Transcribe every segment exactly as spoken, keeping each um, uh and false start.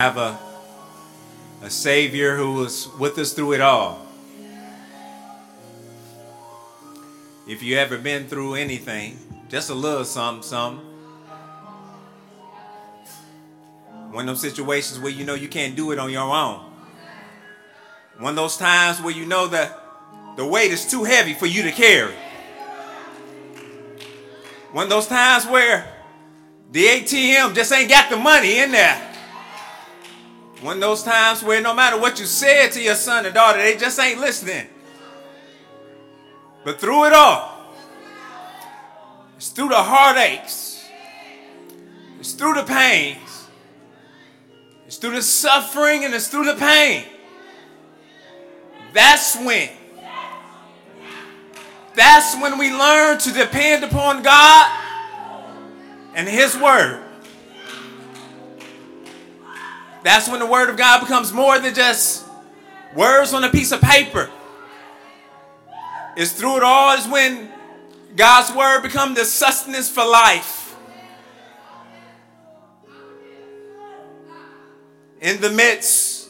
Have a, a Savior who was with us through it all. If you ever been through anything, just a little something, something. One of those situations where you know you can't do it on your own. One of those times where you know that the weight is too heavy for you to carry. One of those times where the A T M just ain't got the money in there. One of those times where no matter what you said to your son or daughter, they just ain't listening. But through it all, it's through the heartaches, it's through the pains, it's through the suffering, and it's through the pain. That's when, that's when we learn to depend upon God and His Word. That's when the Word of God becomes more than just words on a piece of paper. It's through it all is when God's Word becomes the sustenance for life. In the midst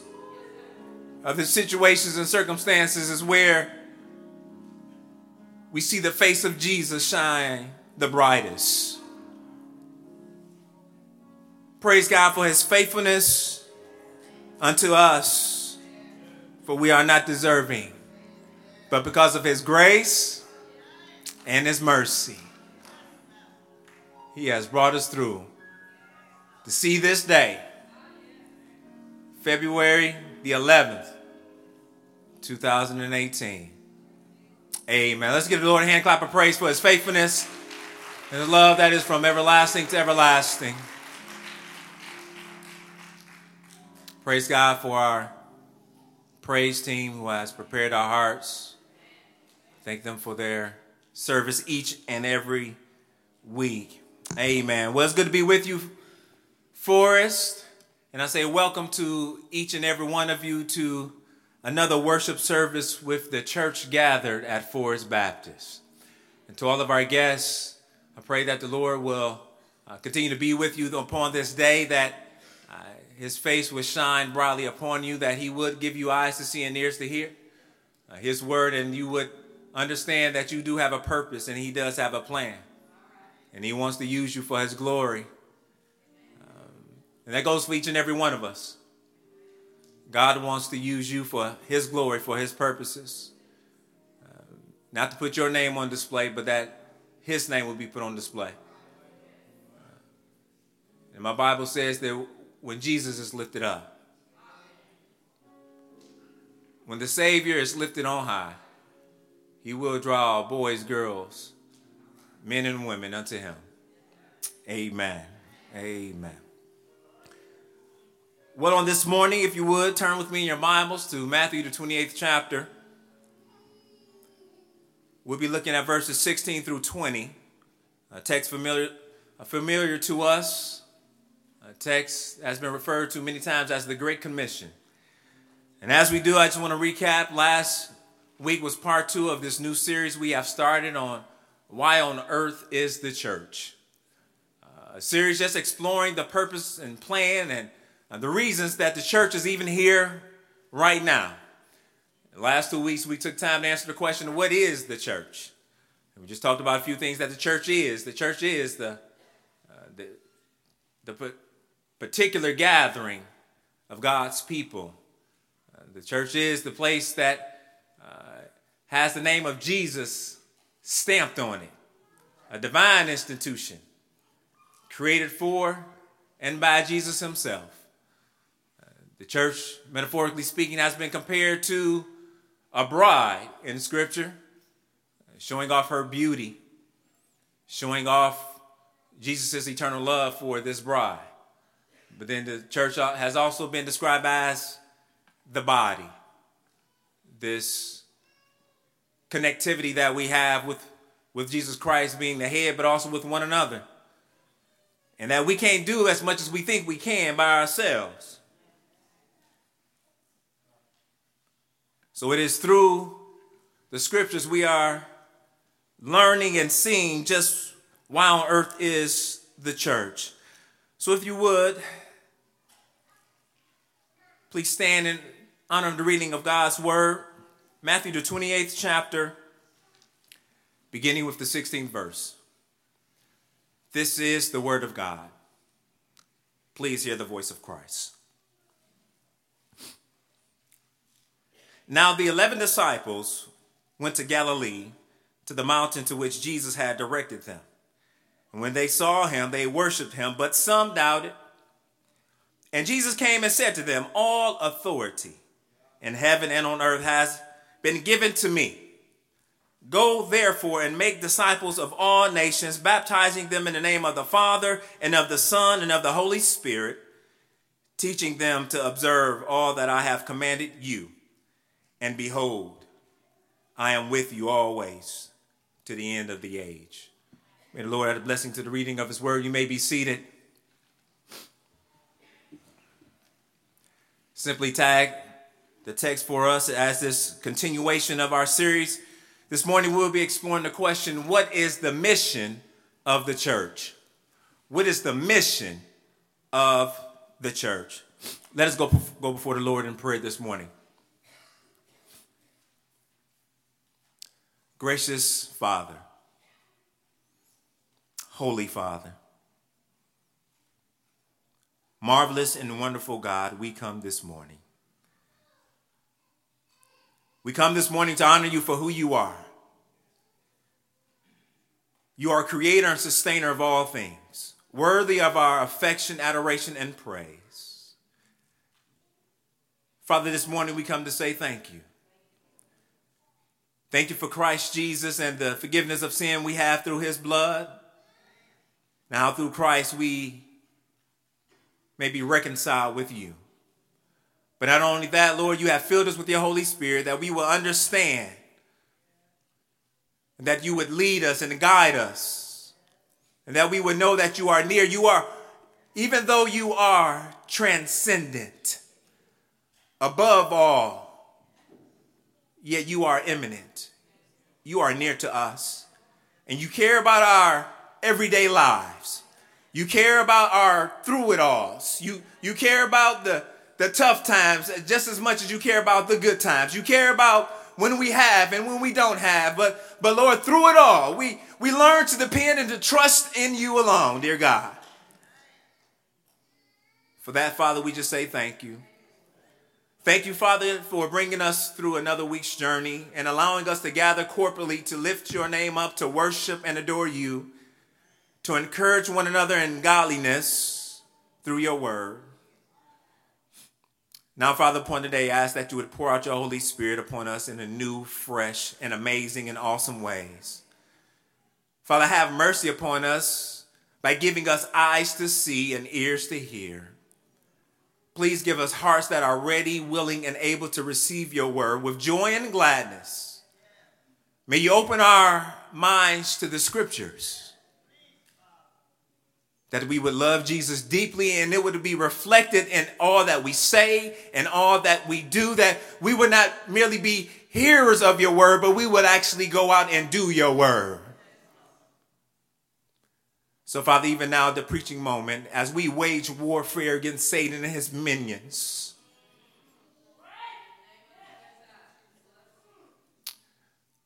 of the situations and circumstances is where we see the face of Jesus shine the brightest. Praise God for His faithfulness unto us, for we are not deserving, but because of His grace and His mercy, He has brought us through to see this day, February the eleventh, two thousand eighteen. Amen. Let's give the Lord a hand clap of praise for His faithfulness and His love that is from everlasting to everlasting. Praise God for our praise team who has prepared our hearts. Thank them for their service each and every week. Amen. Well, it's good to be with you, Forrest. And I say welcome to each and every one of you to another worship service with the church gathered at Forrest Baptist. And to all of our guests, I pray that the Lord will uh, continue to be with you upon this day, that His face would shine brightly upon you, that He would give you eyes to see and ears to hear uh, His word, and you would understand that you do have a purpose and He does have a plan. And He wants to use you for His glory. Um, and that goes for each and every one of us. God wants to use you for His glory, for His purposes. Uh, not to put your name on display, but that His name will be put on display. Uh, and my Bible says that when Jesus is lifted up, when the Savior is lifted on high, He will draw boys, girls, men and women unto Him. Amen. Amen. Well, on this morning, if you would, turn with me in your Bibles to Matthew, the twenty-eighth chapter. We'll be looking at verses sixteen through twenty, a text familiar, familiar to us. A text has been referred to many times as the Great Commission. And as we do, I just want to recap. Last week was part two of this new series we have started on Why on Earth is the Church? Uh, a series just exploring the purpose and plan and uh, the reasons that the church is even here right now. The last two weeks we took time to answer the question, what is the church? And we just talked about a few things that the church is. The church is the uh, the the particular gathering of God's people. Uh, the church is the place that uh, has the name of Jesus stamped on it, a divine institution created for and by Jesus Himself. Uh, the church, metaphorically speaking, has been compared to a bride in Scripture, showing off her beauty, showing off Jesus' eternal love for this bride. But then the church has also been described as the body, this connectivity that we have with, with Jesus Christ being the head, but also with one another. And that we can't do as much as we think we can by ourselves. So it is through the Scriptures we are learning and seeing just why on earth is the church. So if you would, Please stand in honor of the reading of God's word. Matthew, the twenty-eighth chapter, beginning with the sixteenth verse. This is the word of God. Please hear the voice of Christ. Now the eleven disciples went to Galilee, to the mountain to which Jesus had directed them. And when they saw him, they worshiped him, but some doubted. And Jesus came and said to them, all authority in heaven and on earth has been given to me. Go therefore and make disciples of all nations, baptizing them in the name of the Father and of the Son and of the Holy Spirit, teaching them to observe all that I have commanded you. And behold, I am with you always to the end of the age. May the Lord add a blessing to the reading of his word. You may be seated. Simply tag the text for us as this continuation of our series. This morning we'll be exploring the question, what is the mission of the church? What is the mission of the church? Let us go, go before the Lord in prayer this morning. Gracious Father, Holy Father, marvelous and wonderful God, we come this morning. We come this morning to honor you for who you are. You are creator and sustainer of all things, worthy of our affection, adoration, and praise. Father, this morning we come to say thank you. Thank you for Christ Jesus and the forgiveness of sin we have through his blood. Now through Christ we may be reconciled with you. But not only that, Lord, you have filled us with your Holy Spirit that we will understand and that you would lead us and guide us and that we would know that you are near. You are, even though you are transcendent, above all, yet you are immanent. You are near to us and you care about our everyday lives. You care about our through-it-alls. You, you care about the, the tough times just as much as you care about the good times. You care about when we have and when we don't have. But, but Lord, through it all, we, we learn to depend and to trust in you alone, dear God. For that, Father, we just say thank you. Thank you, Father, for bringing us through another week's journey and allowing us to gather corporately to lift your name up, to worship and adore you, to encourage one another in godliness through your word. Now, Father, upon today, I ask that you would pour out your Holy Spirit upon us in a new, fresh, and amazing and awesome ways. Father, have mercy upon us by giving us eyes to see and ears to hear. Please give us hearts that are ready, willing, and able to receive your word with joy and gladness. May you open our minds to the scriptures, that we would love Jesus deeply and it would be reflected in all that we say and all that we do, that we would not merely be hearers of your word, but we would actually go out and do your word. So, Father, even now at the preaching moment, as we wage warfare against Satan and his minions,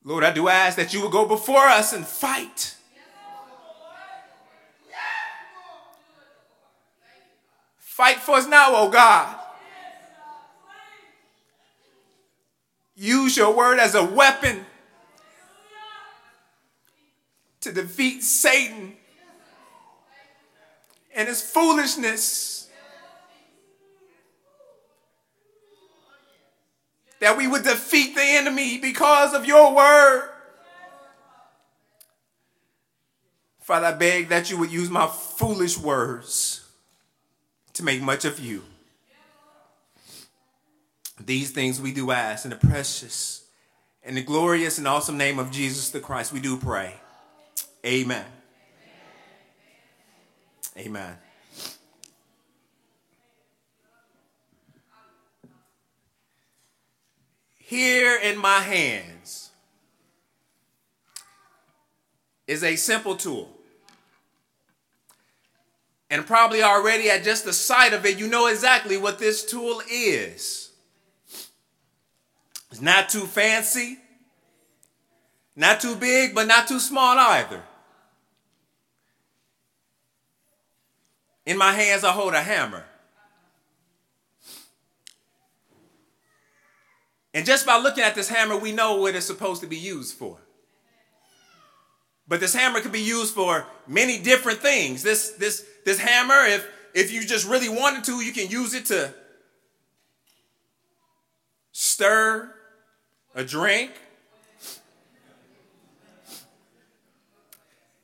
Lord, I do ask that you would go before us and fight. Fight for us now, oh God. Use your word as a weapon to defeat Satan and his foolishness. That we would defeat the enemy because of your word. Father, I beg that you would use my foolish words to make much of you. These things we do ask in the precious and the glorious and awesome name of Jesus the Christ. We do pray. Amen. Amen. Here in my hands is a simple tool. And probably already at just the sight of it, you know exactly what this tool is. It's not too fancy, not too big, but not too small either. In my hands, I hold a hammer. And just by looking at this hammer, we know what it's supposed to be used for. But this hammer could be used for many different things. This this this hammer, if if you just really wanted to, you can use it to stir a drink.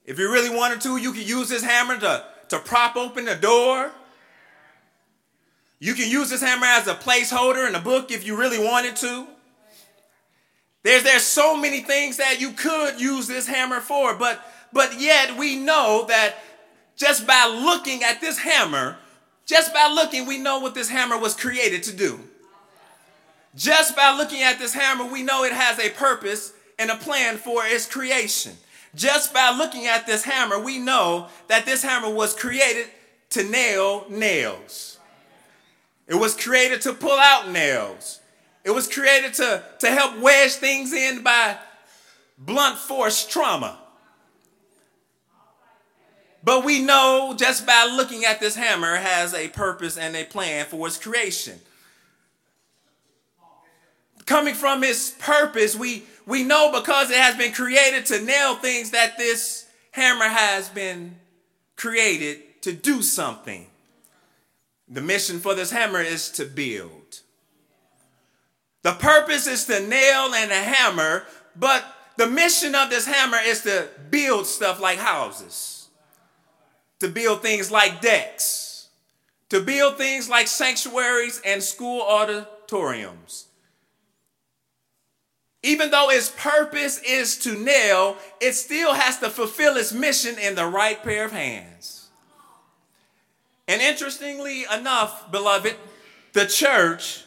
If you really wanted to, you could use this hammer to, to prop open a door. You can use this hammer as a placeholder in a book if you really wanted to. There's, there's so many things that you could use this hammer for, but, but yet we know that just by looking at this hammer, just by looking, we know what this hammer was created to do. Just by looking at this hammer, we know it has a purpose and a plan for its creation. Just by looking at this hammer, we know that this hammer was created to nail nails. It was created to pull out nails. It was created to, to help wedge things in by blunt force trauma. But we know just by looking at this hammer has a purpose and a plan for its creation. Coming from its purpose, we, we know because it has been created to nail things that this hammer has been created to do something. The mission for this hammer is to build. The purpose is to nail and a hammer, but the mission of this hammer is to build stuff like houses, to build things like decks, to build things like sanctuaries and school auditoriums. Even though its purpose is to nail, it still has to fulfill its mission in the right pair of hands. And interestingly enough, beloved, the church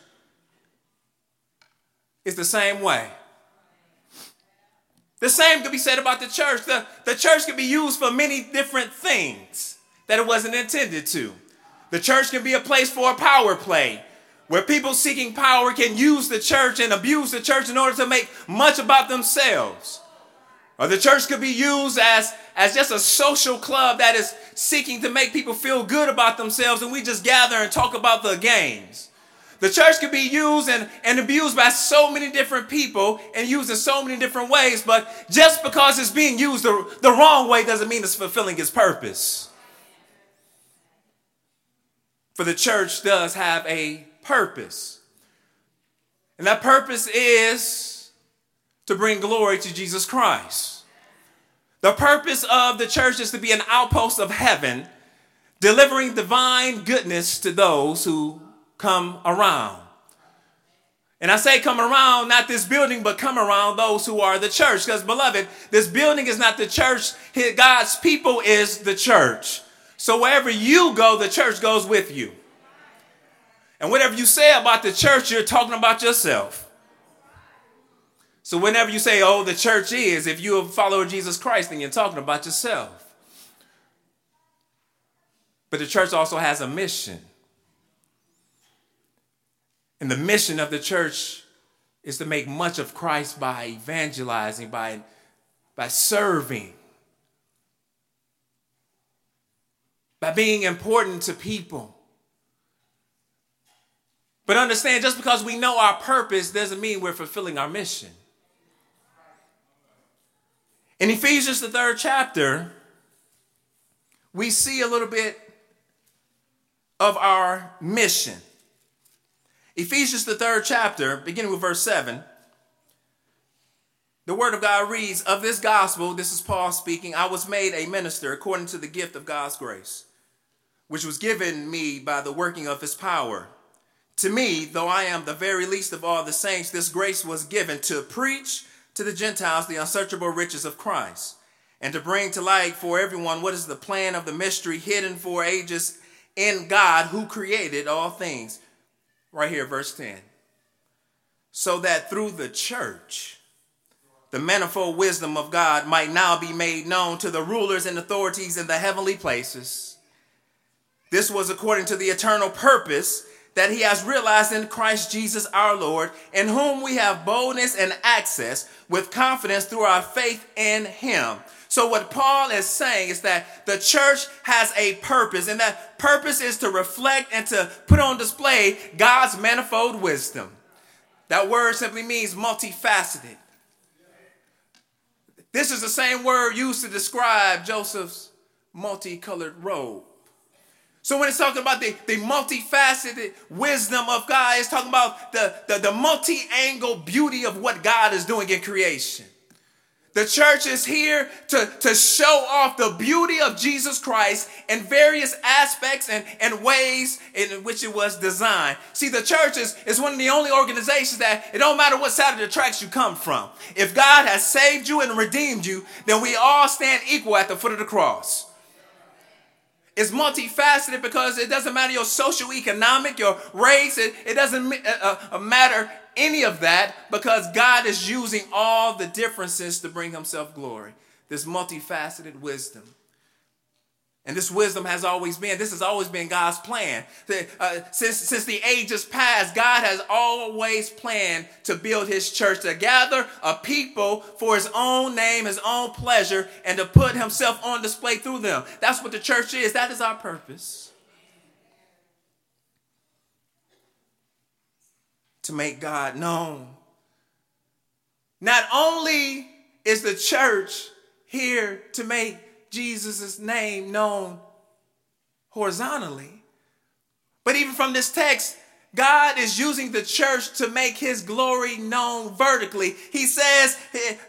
is the same way. The same could be said about the church. The, the church can be used for many different things that it wasn't intended to. The church can be a place for a power play, where people seeking power can use the church and abuse the church in order to make much about themselves. Or the church could be used as, as just a social club that is seeking to make people feel good about themselves, and we just gather and talk about the games. The church can be used and, and abused by so many different people and used in so many different ways, but just because it's being used the, the wrong way doesn't mean it's fulfilling its purpose. For the church does have a purpose. And that purpose is to bring glory to Jesus Christ. The purpose of the church is to be an outpost of heaven, delivering divine goodness to those who come around. And I say come around, not this building, but come around those who are the church. Because, beloved, this building is not the church. God's people is the church. So wherever you go, the church goes with you. And whatever you say about the church, you're talking about yourself. So whenever you say, oh, the church is, if you're a follower of Jesus Christ, then you're talking about yourself. But the church also has a mission. And the mission of the church is to make much of Christ by evangelizing, by, by serving, by being important to people. But understand, just because we know our purpose doesn't mean we're fulfilling our mission. In Ephesians, the third chapter, we see a little bit of our mission. Ephesians, the third chapter, beginning with verse seven, the word of God reads, of this gospel, this is Paul speaking, I was made a minister according to the gift of God's grace, which was given me by the working of his power. To me, though I am the very least of all the saints, this grace was given to preach to the Gentiles the unsearchable riches of Christ, and to bring to light for everyone what is the plan of the mystery hidden for ages in God who created all things. Right here, verse ten. So that through the church, the manifold wisdom of God might now be made known to the rulers and authorities in the heavenly places. This was according to the eternal purpose that he has realized in Christ Jesus our Lord, in whom we have boldness and access with confidence through our faith in him. So what Paul is saying is that the church has a purpose, and that purpose is to reflect and to put on display God's manifold wisdom. That word simply means multifaceted. This is the same word used to describe Joseph's multicolored robe. So when it's talking about the, the multifaceted wisdom of God, it's talking about the, the, the multi-angle beauty of what God is doing in creation. The church is here to, to show off the beauty of Jesus Christ in various aspects and, and ways in which it was designed. See, the church is, is one of the only organizations that it don't matter what side of the tracks you come from. If God has saved you and redeemed you, then we all stand equal at the foot of the cross. It's multifaceted because it doesn't matter your socioeconomic, your race. It, it doesn't uh, matter any of that, because God is using all the differences to bring himself glory. This multifaceted wisdom. And this wisdom has always been, this has always been God's plan. Uh, since, since the ages past, God has always planned to build his church, to gather a people for his own name, his own pleasure, and to put himself on display through them. That's what the church is. That is our purpose. To make God known. Not only is the church here to make Jesus' name known horizontally, but even from this text, God is using the church to make his glory known vertically. He says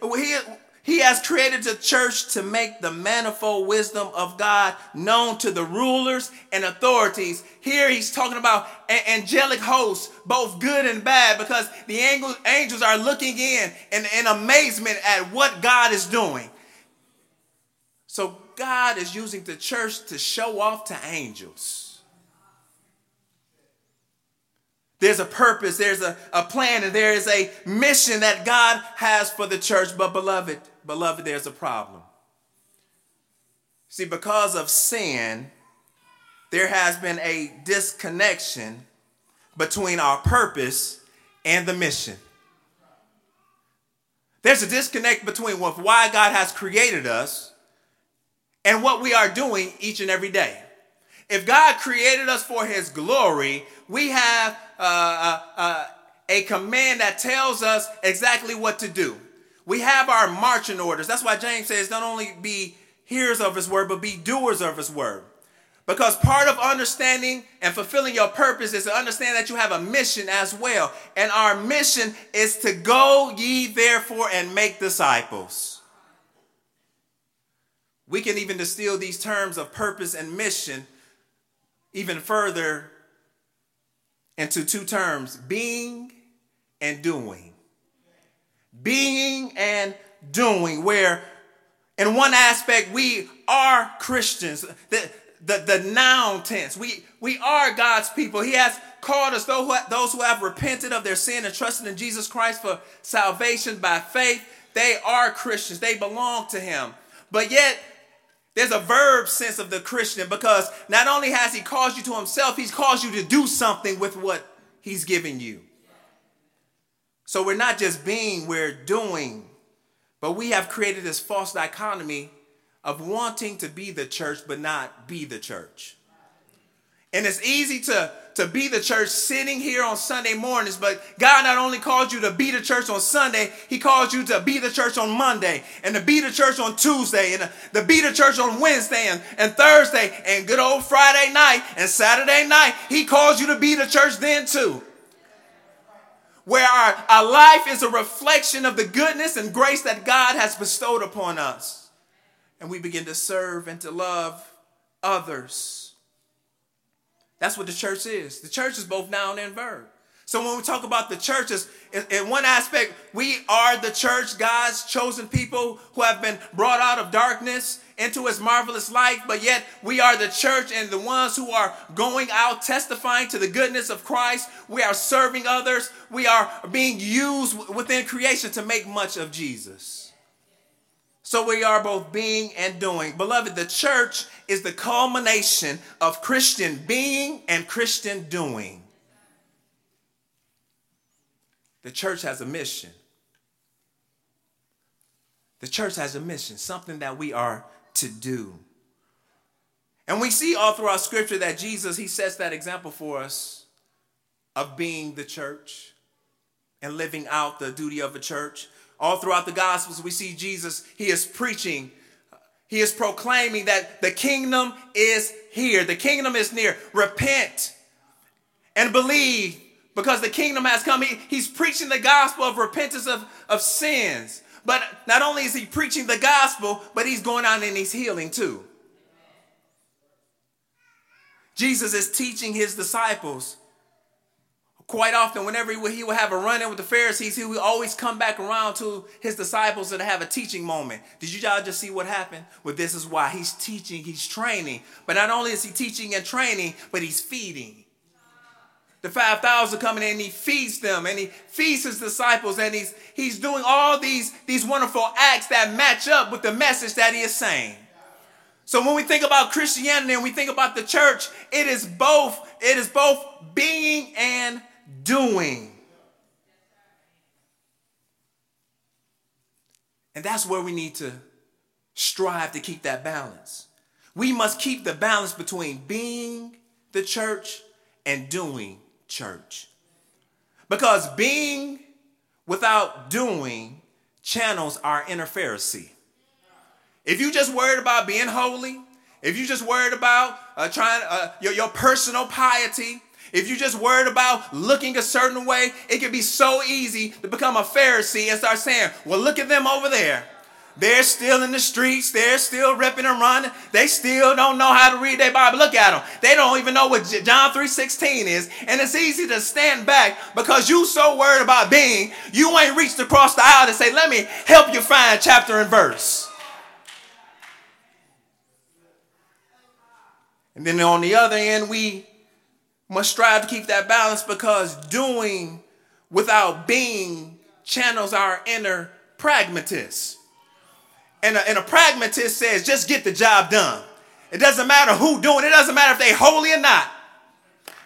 he, he has created the church to make the manifold wisdom of God known to the rulers and authorities. Here he's talking about angelic hosts, both good and bad, because the angels are looking in in, in amazement at what God is doing. So God is using the church to show off to angels. There's a purpose, there's a, a plan, and there is a mission that God has for the church. But beloved, beloved, there's a problem. See, because of sin, there has been a disconnection between our purpose and the mission. There's a disconnect between why God has created us and what we are doing each and every day. If God created us for his glory, we have uh, uh, a command that tells us exactly what to do. We have our marching orders. That's why James says, don't only be hearers of his word, but be doers of his word. Because part of understanding and fulfilling your purpose is to understand that you have a mission as well. And our mission is to go ye therefore and make disciples. We can even distill these terms of purpose and mission even further into two terms, being and doing. Being and doing, where in one aspect we are Christians, the, the, the noun tense. We, we are God's people. He has called us, those who have repented of their sin and trusted in Jesus Christ for salvation by faith. They are Christians. They belong to him. But yet, there's a verb sense of the Christian, because not only has he called you to himself, he's called you to do something with what he's given you. So we're not just being, we're doing. But we have created this false dichotomy of wanting to be the church, but not be the church. And it's easy to, to be the church sitting here on Sunday mornings, but God not only called you to be the church on Sunday, he called you to be the church on Monday, and to be the church on Tuesday, and to be the church on Wednesday, and, and Thursday, and good old Friday night, and Saturday night. He calls you to be the church then too. Where our, our life is a reflection of the goodness and grace that God has bestowed upon us. And we begin to serve and to love others. That's what the church is. The church is both noun and verb. So when we talk about the churches, in one aspect, we are the church, God's chosen people who have been brought out of darkness into his marvelous light. But yet we are the church and the ones who are going out testifying to the goodness of Christ. We are serving others. We are being used within creation to make much of Jesus. So we are both being and doing. Beloved, the church is the culmination of Christian being and Christian doing. The church has a mission. The church has a mission, something that we are to do. And we see all throughout Scripture that Jesus, he sets that example for us of being the church and living out the duty of a church. All throughout the Gospels, we see Jesus, he is preaching. He is proclaiming that the kingdom is here. The kingdom is near. Repent and believe because the kingdom has come. He, he's preaching the gospel of repentance of, of sins. But not only is he preaching the gospel, but he's going out and he's healing too. Jesus is teaching his disciples. Quite often, whenever he would have a run-in with the Pharisees, he would always come back around to his disciples and have a teaching moment. Did you y'all just see what happened? Well, this is why he's teaching, he's training. But not only is he teaching and training, but he's feeding. The five thousand come in and he feeds them and he feeds his disciples and he's he's doing all these, these wonderful acts that match up with the message that he is saying. So when we think about Christianity and we think about the church, it is both, it is both being and doing. And that's where we need to strive to keep that balance. We must keep the balance between being the church and doing church. Because being without doing channels our inner Pharisee. If you just worried about being holy, if you just worried about uh, trying uh, your, your personal piety, if you just worried about looking a certain way, it can be so easy to become a Pharisee and start saying, well, look at them over there. They're still in the streets. They're still ripping and running. They still don't know how to read their Bible. Look at them. They don't even know what John three sixteen is. And it's easy to stand back because you so worried about being, you ain't reached across the aisle to say, let me help you find chapter and verse. And then on the other end, we must strive to keep that balance because doing without being channels our inner pragmatist. And a, and a pragmatist says, just get the job done. It doesn't matter who doing it. It doesn't matter if they holy or not.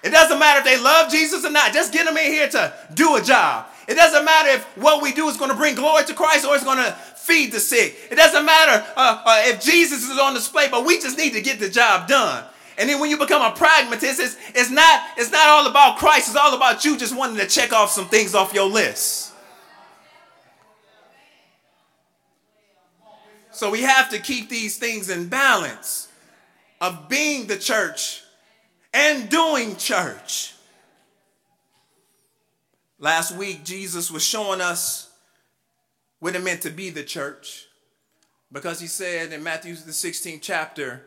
It doesn't matter if they love Jesus or not. Just get them in here to do a job. It doesn't matter if what we do is going to bring glory to Christ or it's going to feed the sick. It doesn't matter uh, uh, if Jesus is on display, but we just need to get the job done. And then when you become a pragmatist, it's, it's not it's not all about Christ. It's all about you just wanting to check off some things off your list. So we have to keep these things in balance of being the church and doing church. Last week, Jesus was showing us what it meant to be the church because he said in Matthew, the sixteenth chapter,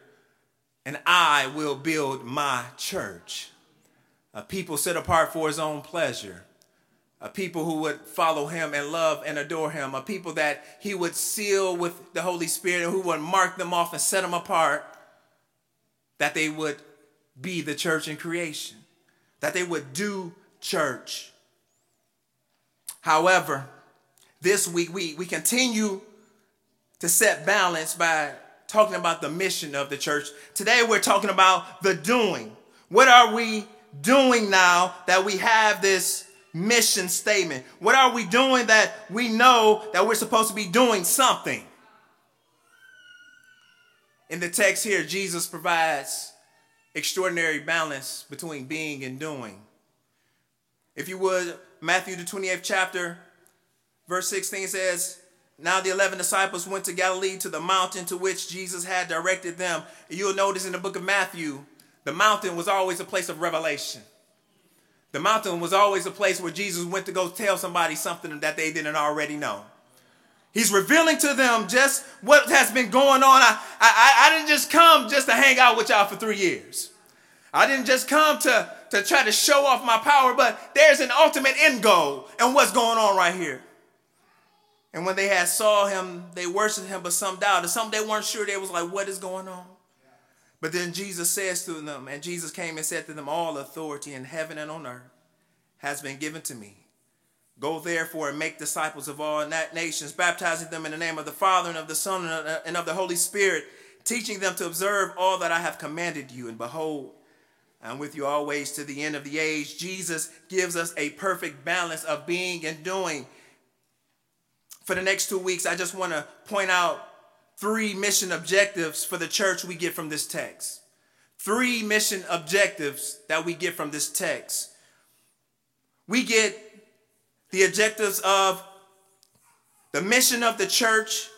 and I will build my church. A people set apart for his own pleasure. A people who would follow him and love and adore him. A people that he would seal with the Holy Spirit and who would mark them off and set them apart. That they would be the church in creation. That they would do church. However, this week we, we continue to set balance by talking about the mission of the church. Today we're talking about the doing. What are we doing now that we have this mission statement? What are we doing that we know that we're supposed to be doing something? In the text here, Jesus provides extraordinary balance between being and doing. If you would, Matthew the twenty-eighth chapter, verse sixteen says, now the eleven disciples went to Galilee to the mountain to which Jesus had directed them. You'll notice in the book of Matthew, the mountain was always a place of revelation. The mountain was always a place where Jesus went to go tell somebody something that they didn't already know. He's revealing to them just what has been going on. I, I, I didn't just come just to hang out with y'all for three years. I didn't just come to, to try to show off my power, but there's an ultimate end goal and what's going on right here. And when they had saw him, they worshiped him, but some doubted. Some they weren't sure. They was like, what is going on? But then Jesus says to them, and Jesus came and said to them, all authority in heaven and on earth has been given to me. Go therefore and make disciples of all nations, baptizing them in the name of the Father and of the Son and of the Holy Spirit, teaching them to observe all that I have commanded you. And behold, I am with you always to the end of the age. Jesus gives us a perfect balance of being and doing. For the next two weeks, I just want to point out three mission objectives for the church we get from this text. Three mission objectives that we get from this text. We get the objectives of the mission of the church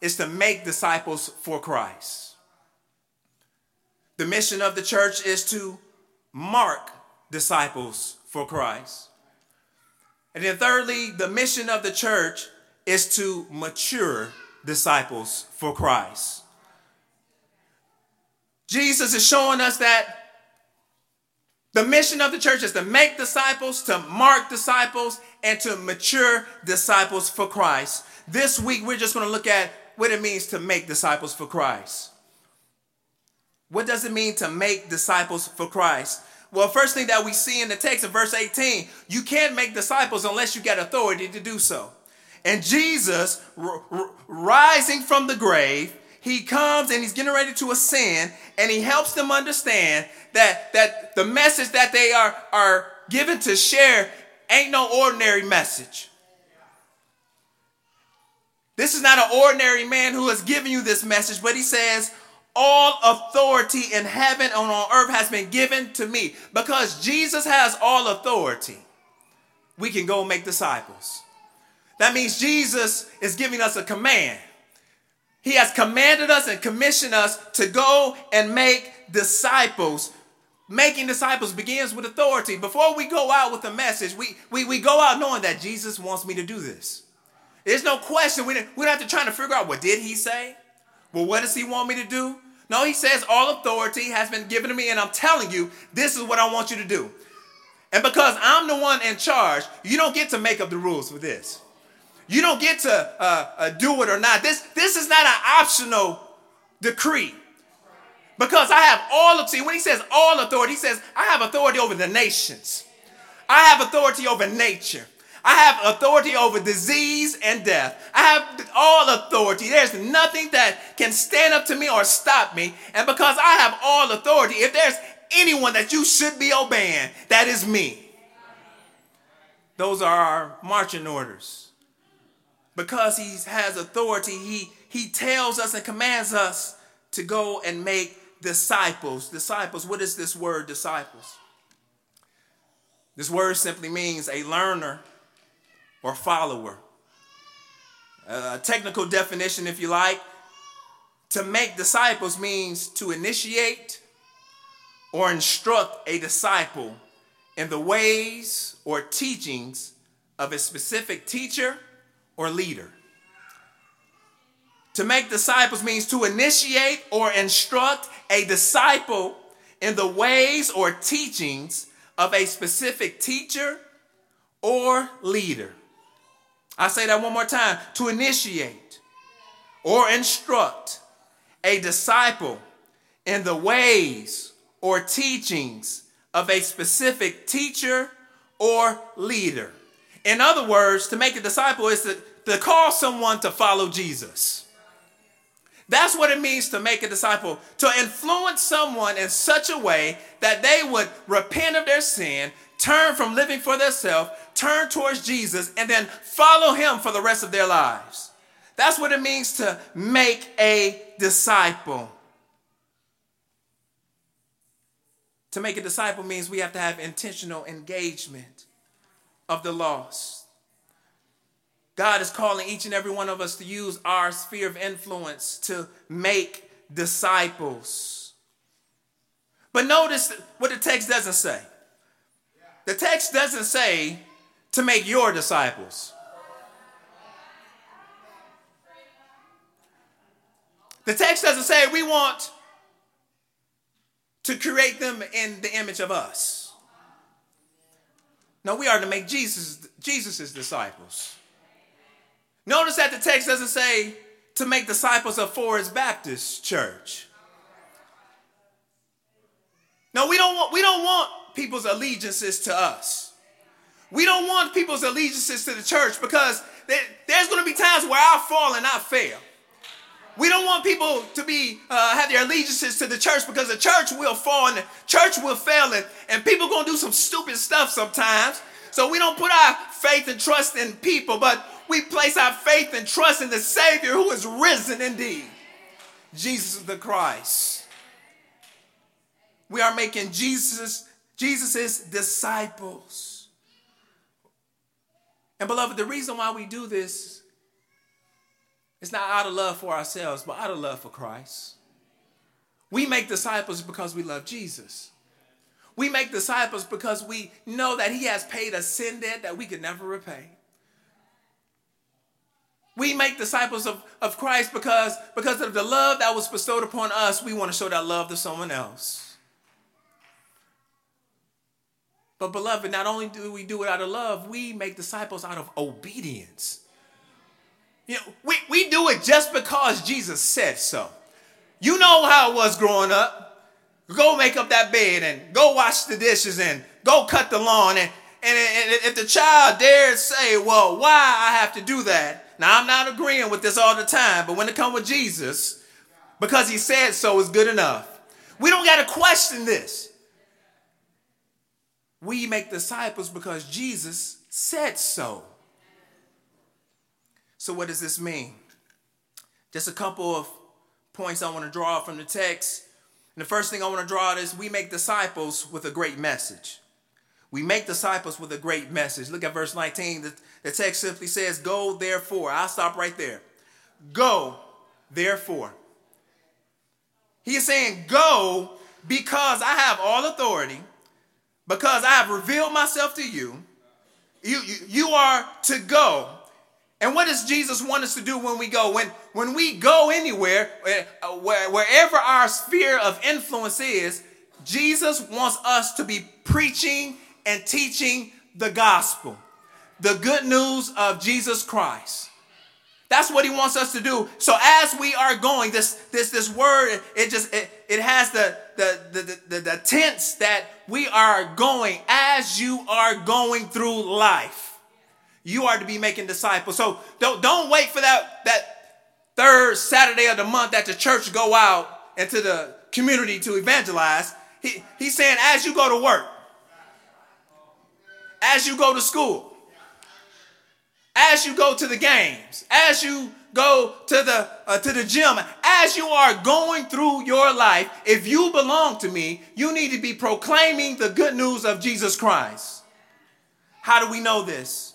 is to make disciples for Christ. The mission of the church is to mark disciples for Christ. And then thirdly, the mission of the church is to mature disciples for Christ. Jesus is showing us that the mission of the church is to make disciples, to mark disciples, and to mature disciples for Christ. This week, we're just going to look at what it means to make disciples for Christ. What does it mean to make disciples for Christ? Well, first thing that we see in the text of verse eighteen, you can't make disciples unless you get authority to do so. And Jesus, r- r- rising from the grave, he comes and he's getting ready to ascend, and he helps them understand that, that the message that they are, are given to share ain't no ordinary message. This is not an ordinary man who has given you this message, but he says, all authority in heaven and on earth has been given to me. Because Jesus has all authority, we can go make disciples. That means Jesus is giving us a command. He has commanded us and commissioned us to go and make disciples. Making disciples begins with authority. Before we go out with a message, we, we, we go out knowing that Jesus wants me to do this. There's no question. We don't, we don't have to try to figure out, what did he say? Well, what does he want me to do? No, he says all authority has been given to me, and I'm telling you, this is what I want you to do. And because I'm the one in charge, you don't get to make up the rules for this. You don't get to uh, uh, do it or not. This, this is not an optional decree. Because I have all authority. When he says all authority, he says I have authority over the nations. I have authority over nature. I have authority over disease and death. I have all authority. There's nothing that can stand up to me or stop me. And because I have all authority, if there's anyone that you should be obeying, that is me. Those are our marching orders. Because he has authority, he, he tells us and commands us to go and make disciples. Disciples, what is this word, disciples? This word simply means a learner or follower. A technical definition, if you like, to make disciples means to initiate or instruct a disciple in the ways or teachings of a specific teacher or leader. To make disciples means to initiate or instruct a disciple in the ways or teachings of a specific teacher or leader. I say that one more time. To initiate or instruct a disciple in the ways or teachings of a specific teacher or leader. In other words, to make a disciple is to, to call someone to follow Jesus. That's what it means to make a disciple. To influence someone in such a way that they would repent of their sin, turn from living for themselves, turn towards Jesus, and then follow him for the rest of their lives. That's what it means to make a disciple. To make a disciple means we have to have intentional engagement of the lost. God is calling each and every one of us to use our sphere of influence to make disciples. But notice what the text doesn't say. The text doesn't say to make your disciples. The text doesn't say we want to create them in the image of us. No, we are to make Jesus, Jesus's disciples. Notice that the text doesn't say to make disciples of Forrest Baptist Church. No, we don't want, we don't want people's allegiances to us. We don't want people's allegiances to the church, because there's going to be times where I fall and I fail. We don't want people to be uh, have their allegiances to the church, because the church will fall and the church will fail, and, and people going to do some stupid stuff sometimes. So we don't put our faith and trust in people, but we place our faith and trust in the Savior who is risen indeed. Jesus the Christ. We are making Jesus, Jesus's disciples. And beloved, the reason why we do this is not out of love for ourselves, but out of love for Christ. We make disciples because we love Jesus. We make disciples because we know that he has paid a sin debt that we could never repay. We make disciples of, of Christ because, because of the love that was bestowed upon us. We want to show that love to someone else. But beloved, not only do we do it out of love, we make disciples out of obedience. You know, we, we do it just because Jesus said so. You know how it was growing up. Go make up that bed and go wash the dishes and go cut the lawn. And, and, and if the child dares say, well, why I have to do that? Now, I'm not agreeing with this all the time, but when it comes with Jesus, because he said so is good enough. We don't got to question this. We make disciples because Jesus said so. So what does this mean? Just a couple of points I want to draw from the text. And the first thing I want to draw out is we make disciples with a great message. We make disciples with a great message. Look at verse nineteen. The, the text simply says, go therefore. I'll stop right there. Go therefore. He is saying, go, because I have all authority, because I have revealed myself to you. You, you, you are to go. And what does Jesus want us to do when we go? When when we go anywhere, where, wherever our sphere of influence is, Jesus wants us to be preaching and teaching the gospel, the good news of Jesus Christ. That's what he wants us to do. So as we are going, this this this word, it just it, it has the the, the the the tense that we are going. As you are going through life, you are to be making disciples. So don't, don't wait for that, that third Saturday of the month that the church go out into the community to evangelize. He, he's saying as you go to work, as you go to school, as you go to the games, as you go to the, uh, to the gym, as you are going through your life, if you belong to me, you need to be proclaiming the good news of Jesus Christ. How do we know this?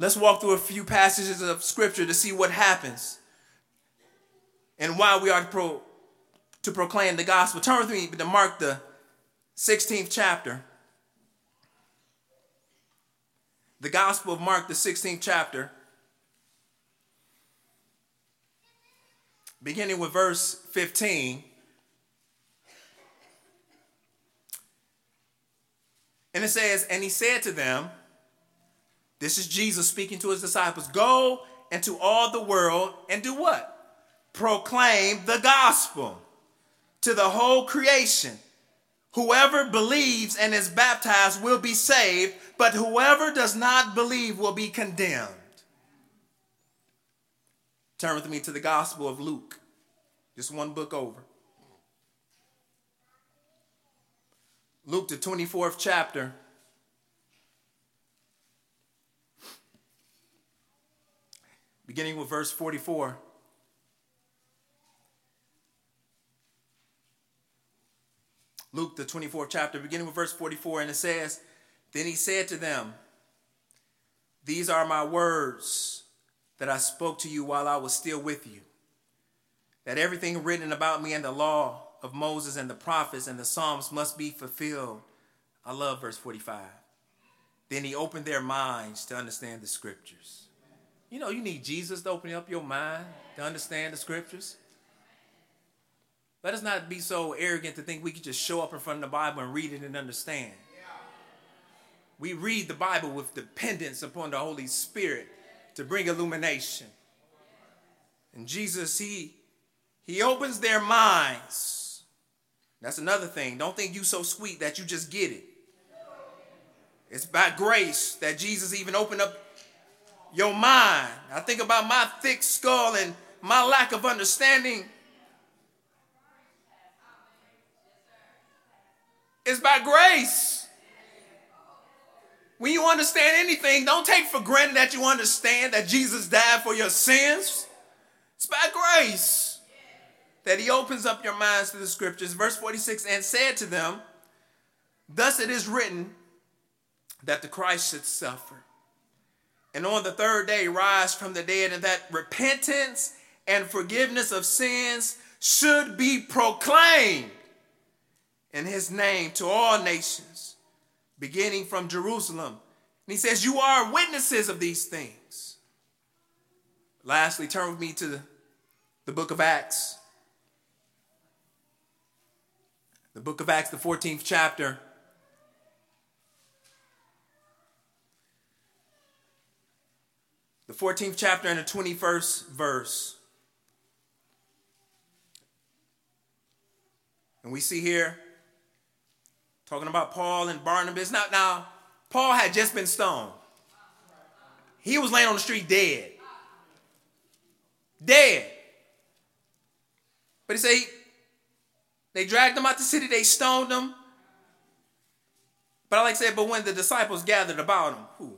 Let's walk through a few passages of scripture to see what happens and why we are to, pro, to proclaim the gospel. Turn with me to Mark, the sixteenth chapter. The gospel of Mark, the sixteenth chapter. Beginning with verse fifteen. And it says, and he said to them, this is Jesus speaking to his disciples. Go into all the world and do what? Proclaim the gospel to the whole creation. Whoever believes and is baptized will be saved, but whoever does not believe will be condemned. Turn with me to the gospel of Luke. Just one book over. Luke, the twenty-fourth chapter. Beginning with verse forty-four. Luke, the twenty-fourth chapter, beginning with verse forty-four. And it says, then he said to them, these are my words that I spoke to you while I was still with you, that everything written about me in the law of Moses and the prophets and the Psalms must be fulfilled. I love verse forty-five. Then he opened their minds to understand the scriptures. You know, you need Jesus to open up your mind to understand the scriptures. Let us not be so arrogant to think we can just show up in front of the Bible and read it and understand. We read the Bible with dependence upon the Holy Spirit to bring illumination. And Jesus, he, he opens their minds. That's another thing. Don't think you so sweet that you just get it. It's by grace that Jesus even opened up your mind. I think about my thick skull and my lack of understanding. It's by grace. When you understand anything, don't take for granted that you understand that Jesus died for your sins. It's by grace that he opens up your minds to the scriptures. Verse forty-six, and said to them, thus it is written that the Christ should suffer, and on the third day rise from the dead, and that repentance and forgiveness of sins should be proclaimed in his name to all nations, beginning from Jerusalem. And he says, you are witnesses of these things. Lastly, turn with me to the, the book of Acts. The book of Acts, the fourteenth chapter. The fourteenth chapter and the twenty-first verse. And we see here, talking about Paul and Barnabas. Now, now, Paul had just been stoned. He was laying on the street dead. Dead. But he said, they dragged him out the city, they stoned him. But I like to say, but when the disciples gathered about him, who?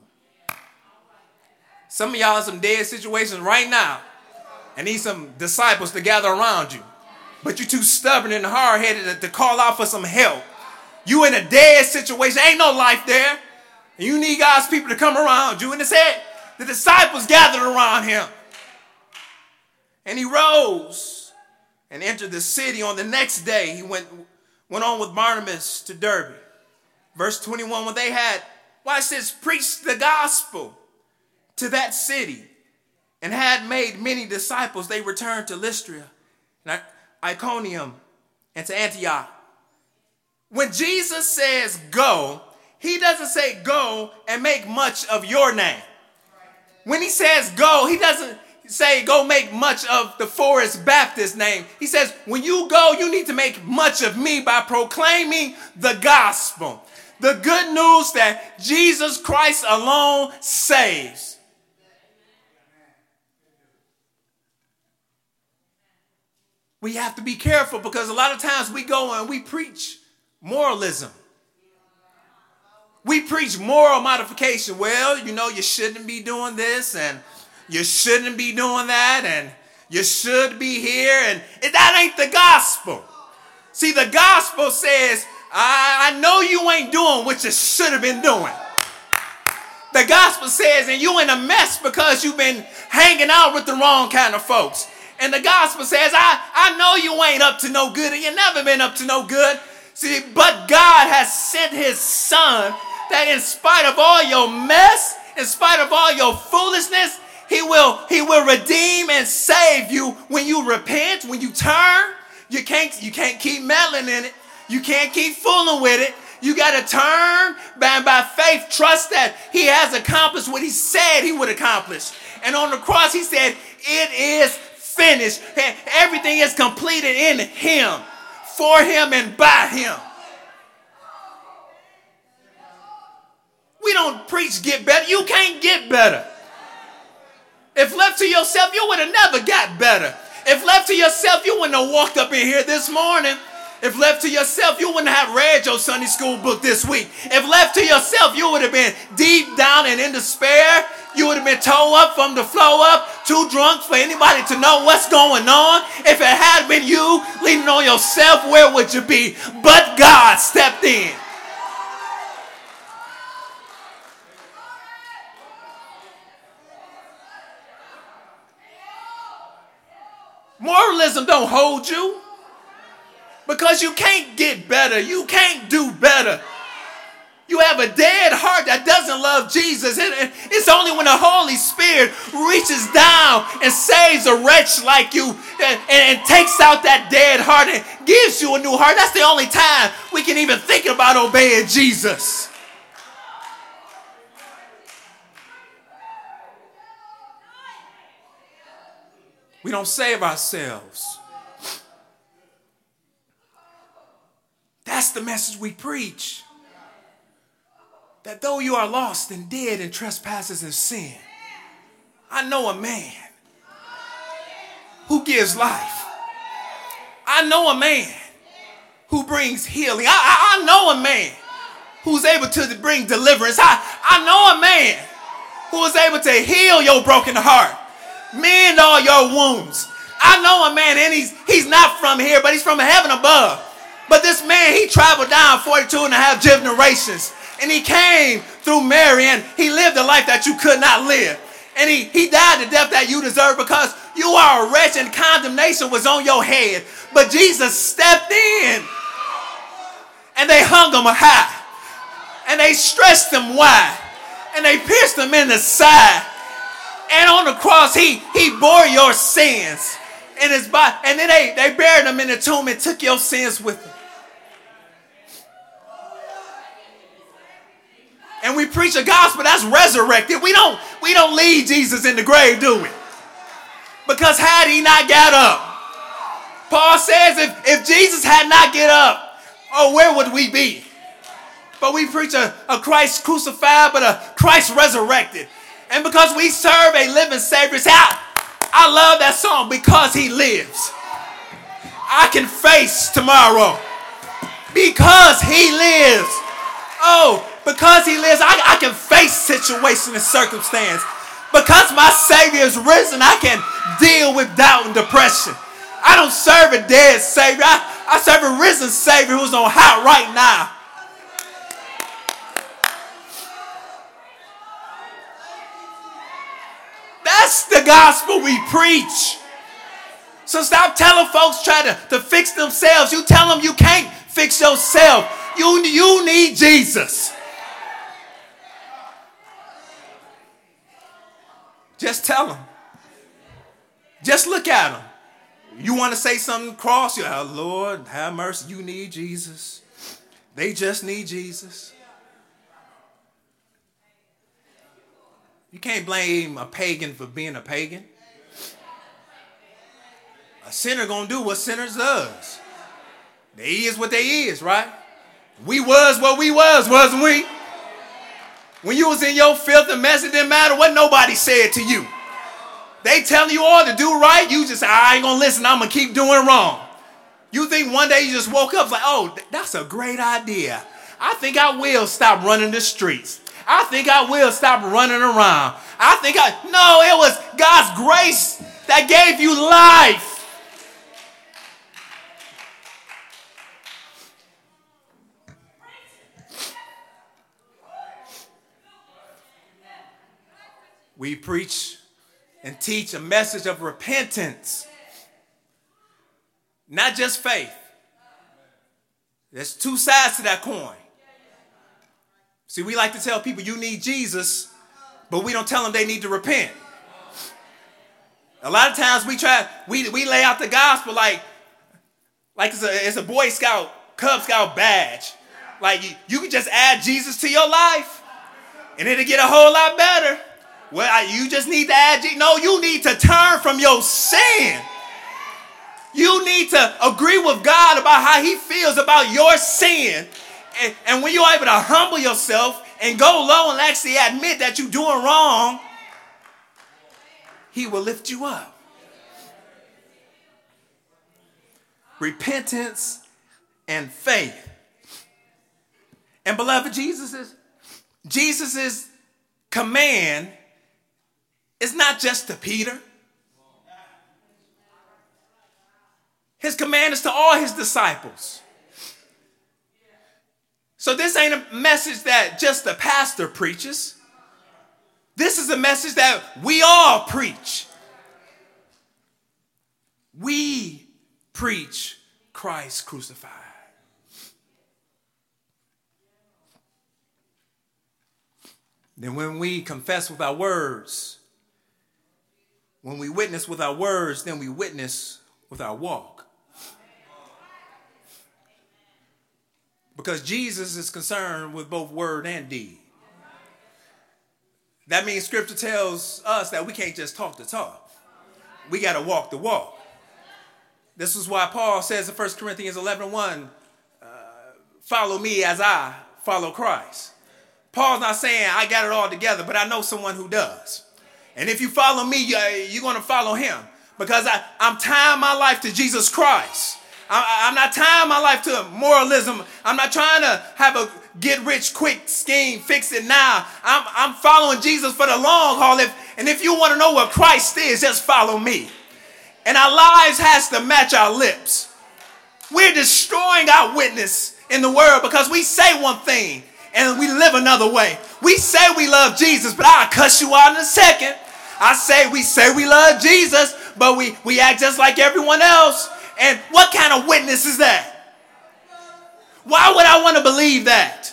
Some of y'all in some dead situations right now and need some disciples to gather around you. But you're too stubborn and hard-headed to call out for some help. You in a dead situation. Ain't no life there. And you need God's people to come around you. And it said the disciples gathered around him. And he rose and entered the city. On the next day, he went, went on with Barnabas to Derbe. Verse twenty-one, when they had, watch this, preached the gospel to that city and had made many disciples, they returned to Lystra and Iconium and to Antioch. When Jesus says go, he doesn't say go and make much of your name. When he says go, he doesn't say go make much of the Forrest Baptist name. He says, when you go, you need to make much of me by proclaiming the gospel, the good news that Jesus Christ alone saves. We have to be careful because a lot of times we go and we preach moralism. We preach moral modification. Well, you know, you shouldn't be doing this and you shouldn't be doing that and you should be here. And that ain't the gospel. See, the gospel says, I, I know you ain't doing what you should have been doing. The gospel says, and you in a mess because you've been hanging out with the wrong kind of folks. And the gospel says, I, I know you ain't up to no good and you never been up to no good. See, but God has sent his son that in spite of all your mess, in spite of all your foolishness, he will, he will redeem and save you when you repent, when you turn. You can't, you can't keep meddling in it. You can't keep fooling with it. You got to turn by, by faith, trust that he has accomplished what he said he would accomplish. And on the cross, he said, it is finished. Everything is completed in him, for him, and by him. We don't preach get better. You can't get better. If left to yourself, you would have never got better. If left to yourself, you wouldn't have walked up in here this morning. If left to yourself, you wouldn't have read your Sunday school book this week. If left to yourself, you would have been deep down and in despair. You would have been toe up from the flow up, too drunk for anybody to know what's going on. If it had been you leaning on yourself, where would you be? But God stepped in. Moralism don't hold you because you can't get better. You can't do better. You have a dead heart that doesn't love Jesus. It's only when the Holy Spirit reaches down and saves a wretch like you and, and, and takes out that dead heart and gives you a new heart. That's the only time we can even think about obeying Jesus. We don't save ourselves. That's the message we preach. that though you are lost and dead in trespasses and sin, I know a man who gives life. I know a man who brings healing. I, I, I know a man who's able to bring deliverance. I, I know a man who is able to heal your broken heart, mend all your wounds. I know a man, and he's, he's not from here, but he's from heaven above. But this man, he traveled down forty-two and a half generations, and he came through Mary, and he lived a life that you could not live. And he, he died the death that you deserve, because you are a wretch and condemnation was on your head. But Jesus stepped in, and they hung him high, and they stretched him wide, and they pierced him in the side. And on the cross, he, he bore your sins in his body. And then they, they buried him in the tomb and took your sins with him. And we preach a gospel that's resurrected. We don't, we don't leave Jesus in the grave, do we? Because had he not got up, Paul says if, if Jesus had not get up, oh, where would we be? But we preach a, a Christ crucified, but a Christ resurrected. And because we serve a living Savior, say, I, I love that song, because he lives, I can face tomorrow. Because he lives. Oh, because he lives, I, I can face situation and circumstance. Because my Savior is risen, I can deal with doubt and depression. I don't serve a dead Savior. I, I serve a risen Savior who's on high right now. That's the gospel we preach. So stop telling folks try to, to fix themselves. You tell them you can't fix yourself. You, you need Jesus. Just tell him. Just look at him. You want to say something cross? You, oh, Lord, have mercy. You need Jesus. They just need Jesus. You can't blame a pagan for being a pagan. A sinner gonna do what sinners does. They is what they is, right? We was what we was, wasn't we? When you was in your filth and mess, it didn't matter what nobody said to you. They telling you all to do right, you just, I ain't gonna listen, I'm gonna keep doing wrong. You think one day you just woke up like, oh, that's a great idea. I think I will stop running the streets. I think I will stop running around. I think I, no, it was God's grace that gave you life. We preach and teach a message of repentance, not just faith. There's two sides to that coin. See, we like to tell people you need Jesus, but we don't tell them they need to repent. A lot of times we try, we, we lay out the gospel like, like it's a, it's a Boy Scout, Cub Scout badge. Like you, you can just add Jesus to your life and it'll get a whole lot better. Well, I, you just need to add Jesus. No, you need to turn from your sin. You need to agree with God about how he feels about your sin. And, and when you're able to humble yourself and go low and actually admit that you're doing wrong, he will lift you up. Repentance and faith. And beloved, Jesus's, Jesus's command is not just to Peter. His command is to all his disciples. So this ain't a message that just the pastor preaches. This is a message that we all preach. We preach Christ crucified. Then when we confess with our words, when we witness with our words, then we witness with our walk. Because Jesus is concerned with both word and deed. That means scripture tells us that we can't just talk the talk. We got to walk the walk. This is why Paul says in First Corinthians eleven and one, uh, follow me as I follow Christ. Paul's not saying I got it all together, but I know someone who does. And if you follow me, you're going to follow him, because I, I'm tying my life to Jesus Christ. I, I'm not tying my life to moralism. I'm not trying to have a get rich quick scheme, fix it now. I'm, I'm following Jesus for the long haul. If, and if you want to know what Christ is, just follow me. And our lives has to match our lips. We're destroying our witness in the world because we say one thing and we live another way. We say we love Jesus, but I'll cuss you out in a second. I say we say we love Jesus, but we, we act just like everyone else. And what kind of witness is that? Why would I want to believe that?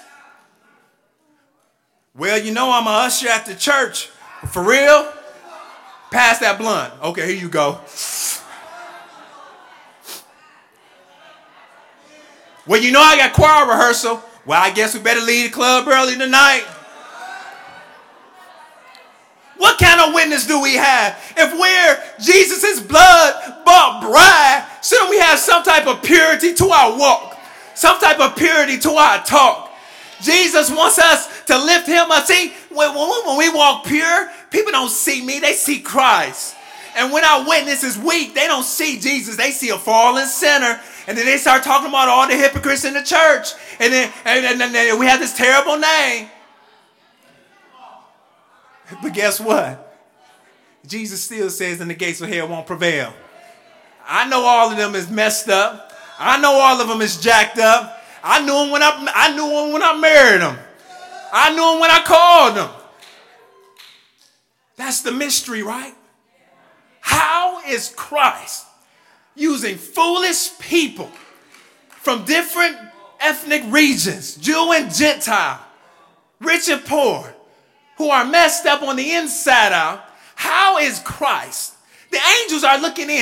Well, you know, I'm a usher at the church. For real? Pass that blunt. Okay, here you go. Well, you know, I got choir rehearsal. Well, I guess we better leave the club early tonight. What kind of witness do we have? If we're Jesus' blood-bought bride, shouldn't we have some type of purity to our walk? Some type of purity to our talk? Jesus wants us to lift him up. See, when, when we walk pure, people don't see me, they see Christ. And when our witness is weak, they don't see Jesus, they see a fallen sinner. And then they start talking about all the hypocrites in the church. And then, and, and, and then we have this terrible name. But guess what? Jesus still says, "And the gates of hell won't prevail." I know all of them is messed up. I know all of them is jacked up. I knew him when I, I knew him when I married him. I knew him when I called him. That's the mystery, right? How is Christ using foolish people from different ethnic regions, Jew and Gentile, rich and poor, who are messed up on the inside out? How is Christ? The angels are looking in.